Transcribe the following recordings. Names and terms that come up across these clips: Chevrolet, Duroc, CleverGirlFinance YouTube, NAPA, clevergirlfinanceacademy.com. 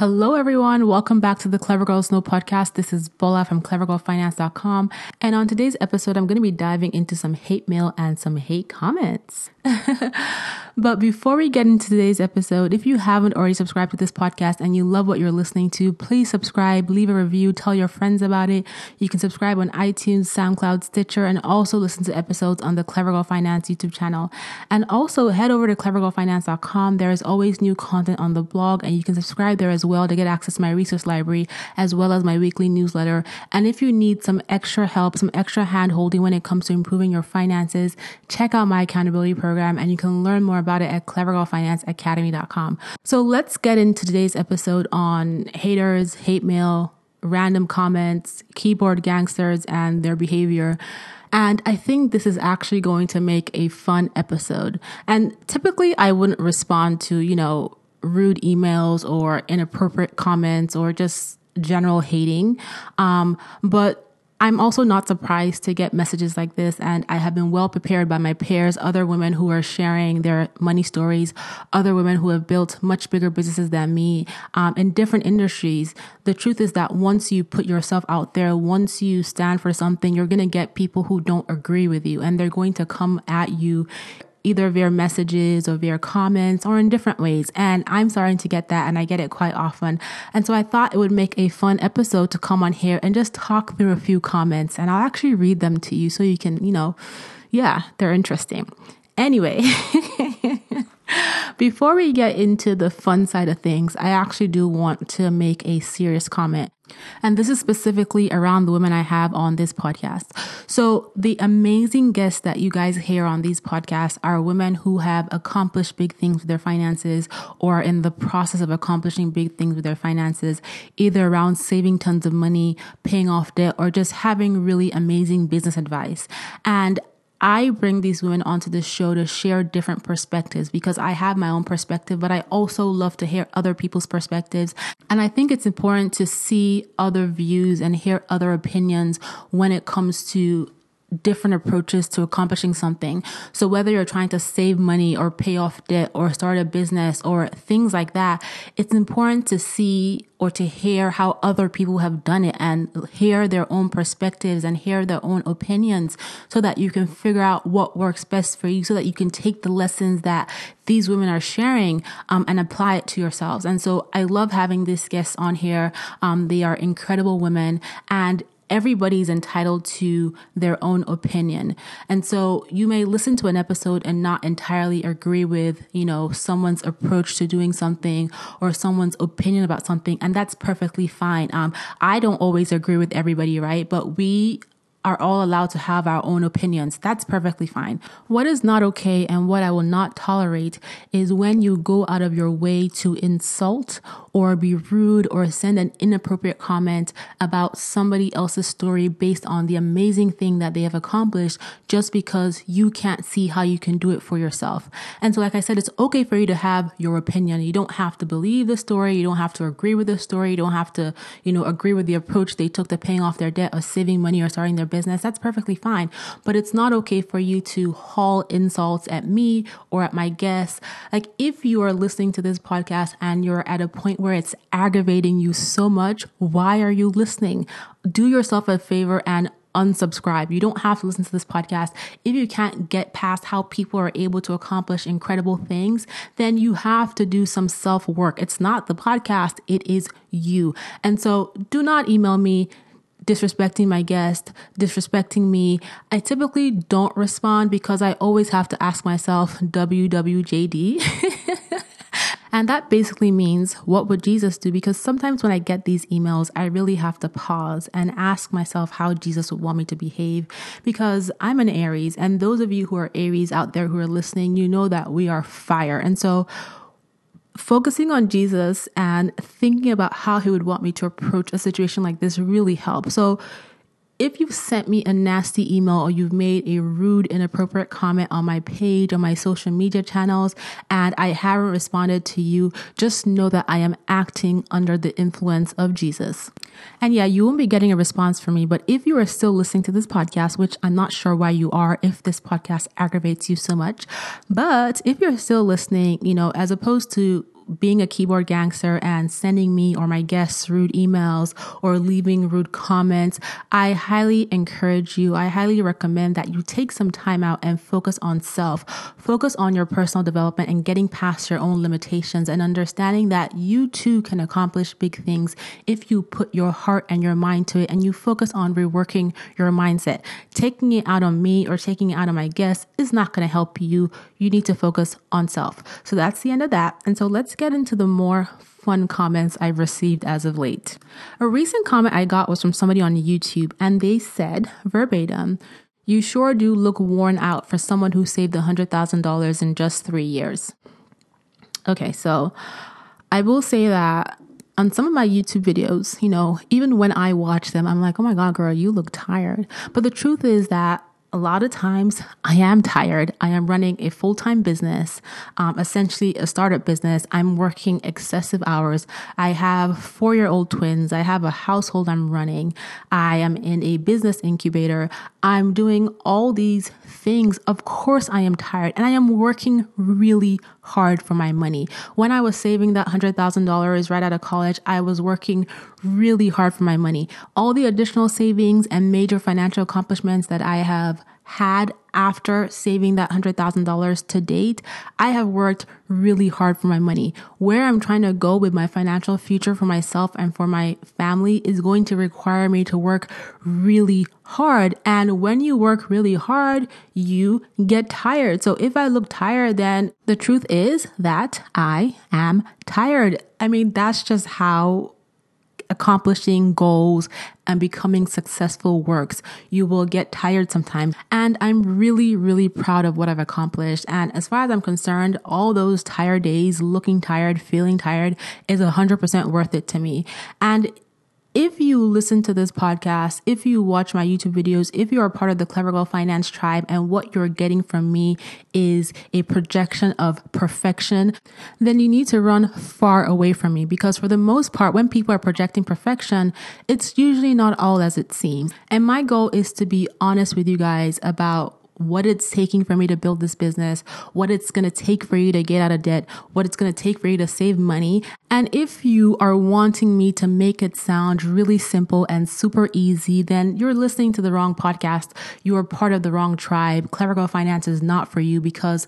Hello, everyone. Welcome back to the Clever Girl Snow podcast. This is Bola from clevergirlfinance.com. And on today's episode, I'm going to be diving into some hate mail and some hate comments. But before we get into today's episode, if you haven't already subscribed to this podcast and you love what you're listening to, please subscribe, leave a review, tell your friends about it. You can subscribe on iTunes, SoundCloud, Stitcher, and also listen to episodes on the Clever Girl Finance YouTube channel. And also head over to clevergirlfinance.com. There is always new content on the blog, and you can subscribe there as well to get access to my resource library as well as my weekly newsletter. And if you need some extra help, some extra hand holding when it comes to improving your finances, check out my accountability program, and you can learn more about it at clevergirlfinanceacademy.com. So let's get into today's episode on haters, hate mail, random comments, keyboard gangsters, and their behavior. And I think this is actually going to make a fun episode. And typically I wouldn't respond to, rude emails or inappropriate comments or just general hating. But I'm also not surprised to get messages like this, and I have been well prepared by my peers, other women who are sharing their money stories, other women who have built much bigger businesses than me in different industries. The truth is that once you put yourself out there, once you stand for something, you're going to get people who don't agree with you, and they're going to come at you either via messages or via comments or in different ways. And I'm starting to get that, and I get it quite often. And so I thought it would make a fun episode to come on here and just talk through a few comments, and I'll actually read them to you so you can, they're interesting. Anyway, before we get into the fun side of things, I actually do want to make a serious comment. And this is specifically around the women I have on this podcast. So the amazing guests that you guys hear on these podcasts are women who have accomplished big things with their finances or are in the process of accomplishing big things with their finances, either around saving tons of money, paying off debt, or just having really amazing business advice. And I bring these women onto this show to share different perspectives because I have my own perspective, but I also love to hear other people's perspectives. And I think it's important to see other views and hear other opinions when it comes to different approaches to accomplishing something. So whether you're trying to save money or pay off debt or start a business or things like that, it's important to see or to hear how other people have done it and hear their own perspectives and hear their own opinions so that you can figure out what works best for you so that you can take the lessons that these women are sharing and apply it to yourselves. And so I love having these guests on here. They are incredible women, and everybody's entitled to their own opinion. And so you may listen to an episode and not entirely agree with, someone's approach to doing something or someone's opinion about something. And that's perfectly fine. I don't always agree with everybody, right? But we are all allowed to have our own opinions. That's perfectly fine. What is not okay and what I will not tolerate is when you go out of your way to insult or be rude or send an inappropriate comment about somebody else's story based on the amazing thing that they have accomplished just because you can't see how you can do it for yourself. And so, like I said, it's okay for you to have your opinion. You don't have to believe the story. You don't have to agree with the story. You don't have to, agree with the approach they took to paying off their debt or saving money or starting their business. That's perfectly fine. But it's not okay for you to haul insults at me or at my guests. Like, if you are listening to this podcast and you're at a point where it's aggravating you so much, why are you listening? Do yourself a favor and unsubscribe. You don't have to listen to this podcast. If you can't get past how people are able to accomplish incredible things, then you have to do some self-work. It's not the podcast, it is you. And so do not email me disrespecting my guest, disrespecting me. I typically don't respond because I always have to ask myself, WWJD. And that basically means, what would Jesus do? Because sometimes when I get these emails, I really have to pause and ask myself how Jesus would want me to behave, because I'm an Aries. And those of you who are Aries out there who are listening, you know that we are fire. And so focusing on Jesus and thinking about how he would want me to approach a situation like this really helps. So if you've sent me a nasty email or you've made a rude, inappropriate comment on my page, on my social media channels, and I haven't responded to you, just know that I am acting under the influence of Jesus. And yeah, you won't be getting a response from me, but if you are still listening to this podcast, which I'm not sure why you are, if this podcast aggravates you so much, but if you're still listening, as opposed to being a keyboard gangster and sending me or my guests rude emails or leaving rude comments, I highly encourage you. I highly recommend that you take some time out and focus on self, focus on your personal development and getting past your own limitations and understanding that you too can accomplish big things if you put your heart and your mind to it and you focus on reworking your mindset. Taking it out on me or taking it out on my guests is not going to help you. You need to focus on self. So that's the end of that. And so let's get into the more fun comments I've received as of late. A recent comment I got was from somebody on YouTube and they said verbatim, "You sure do look worn out for someone who saved $100,000 in just 3 years." Okay, so I will say that on some of my YouTube videos, even when I watch them, I'm like, oh my God, girl, you look tired. But the truth is that a lot of times I am tired. I am running a full-time business, essentially a startup business. I'm working excessive hours. I have four-year-old twins. I have a household I'm running. I am in a business incubator. I'm doing all these things. Of course I am tired and I am working really hard for my money. When I was saving that $100,000 right out of college, I was working really hard for my money. All the additional savings and major financial accomplishments that I have had after saving that $100,000 to date, I have worked really hard for my money. Where I'm trying to go with my financial future for myself and for my family is going to require me to work really hard. And when you work really hard, you get tired. So if I look tired, then the truth is that I am tired. I mean, that's just how accomplishing goals and becoming successful works. You will get tired sometimes. And I'm really, really proud of what I've accomplished. And as far as I'm concerned, all those tired days, looking tired, feeling tired is 100% worth it to me. And if you listen to this podcast, if you watch my YouTube videos, if you are part of the Clever Girl Finance tribe and what you're getting from me is a projection of perfection, then you need to run far away from me, because for the most part, when people are projecting perfection, it's usually not all as it seems. And my goal is to be honest with you guys about what it's taking for me to build this business, what it's going to take for you to get out of debt, what it's going to take for you to save money. And if you are wanting me to make it sound really simple and super easy, then you're listening to the wrong podcast. You are part of the wrong tribe. Clever Girl Finance is not for you, because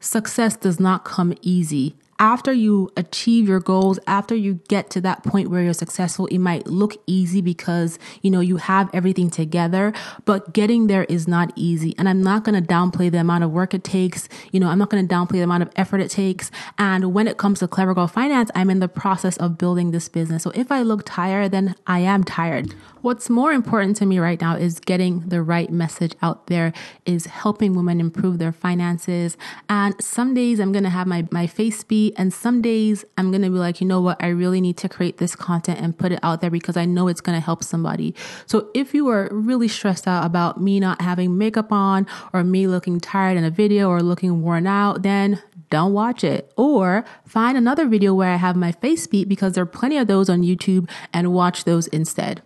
success does not come easy. After you achieve your goals, after you get to that point where you're successful, it might look easy because, you have everything together, but getting there is not easy. And I'm not going to downplay the amount of work it takes. I'm not going to downplay the amount of effort it takes. And when it comes to Clever Girl Finance, I'm in the process of building this business. So if I look tired, then I am tired. What's more important to me right now is getting the right message out there, is helping women improve their finances. And some days I'm going to have my face be, and some days I'm going to be like, you know what, I really need to create this content and put it out there because I know it's going to help somebody. So if you are really stressed out about me not having makeup on or me looking tired in a video or looking worn out, then don't watch it, or find another video where I have my face beat, because there are plenty of those on YouTube, and watch those instead.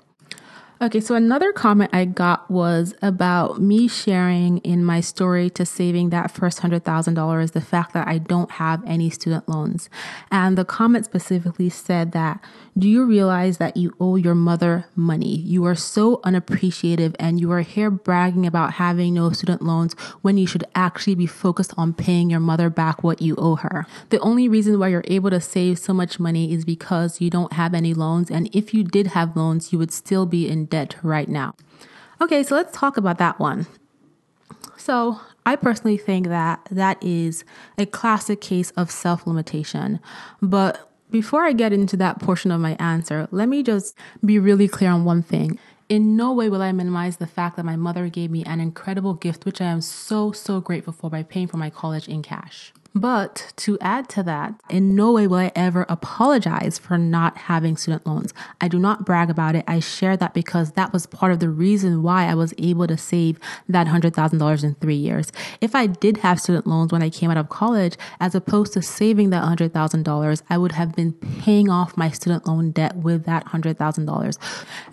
Okay, so another comment I got was about me sharing in my story to saving that first $100,000, the fact that I don't have any student loans. And the comment specifically said that, do you realize that you owe your mother money? You are so unappreciative and you are here bragging about having no student loans when you should actually be focused on paying your mother back what you owe her. The only reason why you're able to save so much money is because you don't have any loans. And if you did have loans, you would still be in debt right now. Okay, so let's talk about that one. So I personally think that is a classic case of self-limitation. But before I get into that portion of my answer, let me just be really clear on one thing. In no way will I minimize the fact that my mother gave me an incredible gift, which I am so, so grateful for, by paying for my college in cash. But to add to that, in no way will I ever apologize for not having student loans. I do not brag about it. I share that because that was part of the reason why I was able to save that $100,000 in 3 years. If I did have student loans when I came out of college, as opposed to saving that $100,000, I would have been paying off my student loan debt with that $100,000.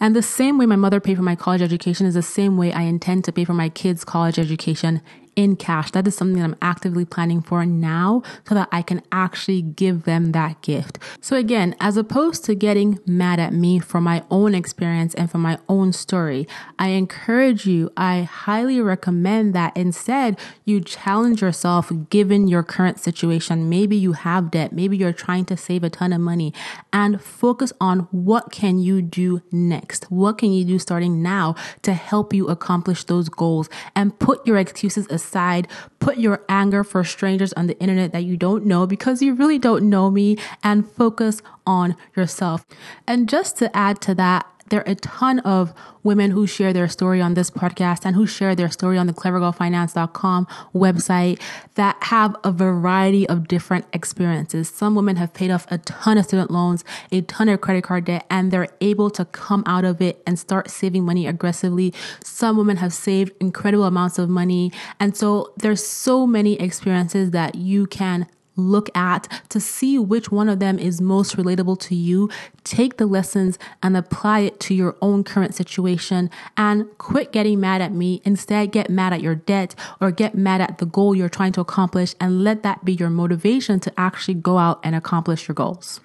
And the same way my mother paid for my college education is the same way I intend to pay for my kids' college education in cash. That is something that I'm actively planning for now so that I can actually give them that gift. So again, as opposed to getting mad at me for my own experience and for my own story, I encourage you, I highly recommend that instead you challenge yourself given your current situation. Maybe you have debt, maybe you're trying to save a ton of money, and focus on what can you do next? What can you do starting now to help you accomplish those goals? And put your excuses aside, put your anger for strangers on the internet that you don't know, because you really don't know me, and focus on yourself. And just to add to that, there are a ton of women who share their story on this podcast and who share their story on the clevergirlfinance.com website that have a variety of different experiences. Some women have paid off a ton of student loans, a ton of credit card debt, and they're able to come out of it and start saving money aggressively. Some women have saved incredible amounts of money. And so there's so many experiences that you can look at to see which one of them is most relatable to you. Take the lessons and apply it to your own current situation, and quit getting mad at me. Instead, get mad at your debt or get mad at the goal you're trying to accomplish, and let that be your motivation to actually go out and accomplish your goals.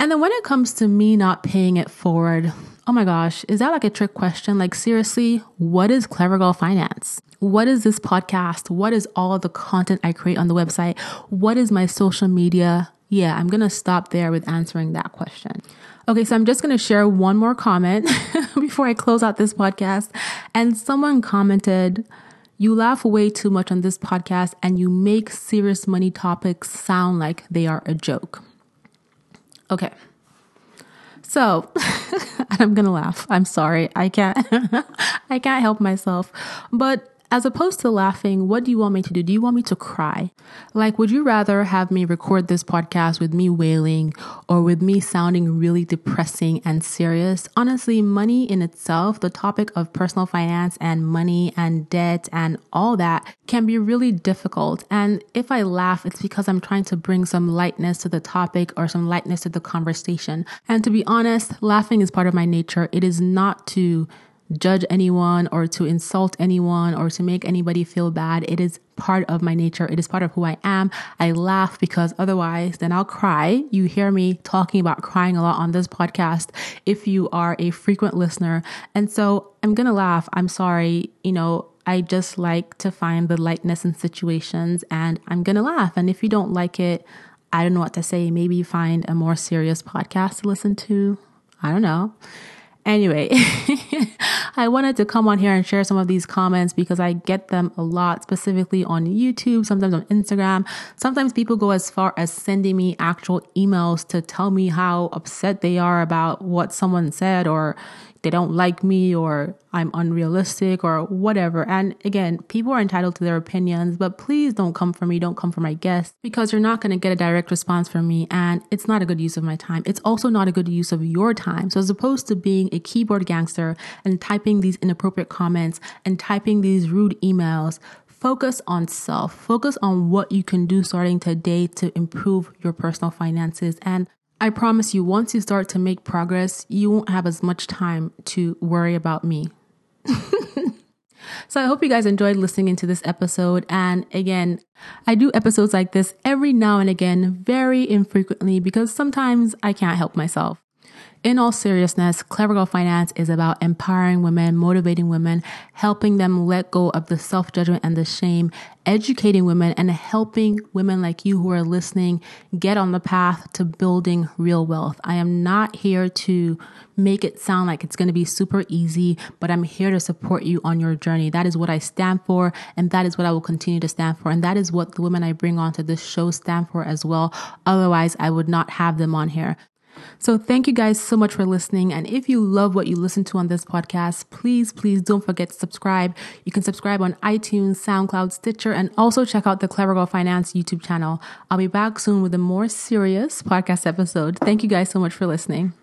And then when it comes to me not paying it forward, oh my gosh, is that like a trick question? Like seriously, what is Clever Girl Finance? What is this podcast? What is all the content I create on the website? What is my social media? Yeah, I'm going to stop there with answering that question. Okay, so I'm just going to share one more comment before I close out this podcast. And someone commented, "You laugh way too much on this podcast and you make serious money topics sound like they are a joke." Okay. So I'm going to laugh. I'm sorry. I can't help myself. But as opposed to laughing, what do you want me to do? Do you want me to cry? Like, would you rather have me record this podcast with me wailing or with me sounding really depressing and serious? Honestly, money in itself, the topic of personal finance and money and debt and all that, can be really difficult. And if I laugh, it's because I'm trying to bring some lightness to the topic or some lightness to the conversation. And to be honest, laughing is part of my nature. It is not to judge anyone or to insult anyone or to make anybody feel bad. It is part of my nature. It is part of who I am. I laugh because otherwise then I'll cry. You hear me talking about crying a lot on this podcast if you are a frequent listener. And so I'm going to laugh. I'm sorry. You know, I just like to find the lightness in situations, and I'm going to laugh. And if you don't like it, I don't know what to say. Maybe find a more serious podcast to listen to. I don't know. Anyway, I wanted to come on here and share some of these comments because I get them a lot, specifically on YouTube, sometimes on Instagram. Sometimes people go as far as sending me actual emails to tell me how upset they are about what someone said, or they don't like me, or I'm unrealistic, or whatever. And again, people are entitled to their opinions, but please don't come for me. Don't come for my guests, because you're not going to get a direct response from me. And it's not a good use of my time. It's also not a good use of your time. So as opposed to being a keyboard gangster and typing these inappropriate comments and typing these rude emails, focus on self. Focus on what you can do starting today to improve your personal finances. And I promise you, once you start to make progress, you won't have as much time to worry about me. So I hope you guys enjoyed listening into this episode. And again, I do episodes like this every now and again, very infrequently, because sometimes I can't help myself. In all seriousness, Clever Girl Finance is about empowering women, motivating women, helping them let go of the self-judgment and the shame, educating women, and helping women like you who are listening get on the path to building real wealth. I am not here to make it sound like it's going to be super easy, but I'm here to support you on your journey. That is what I stand for, and that is what I will continue to stand for. And that is what the women I bring onto this show stand for as well. Otherwise, I would not have them on here. So thank you guys so much for listening. And if you love what you listen to on this podcast, please, please don't forget to subscribe. You can subscribe on iTunes, SoundCloud, Stitcher, and also check out the Clever Girl Finance YouTube channel. I'll be back soon with a more serious podcast episode. Thank you guys so much for listening.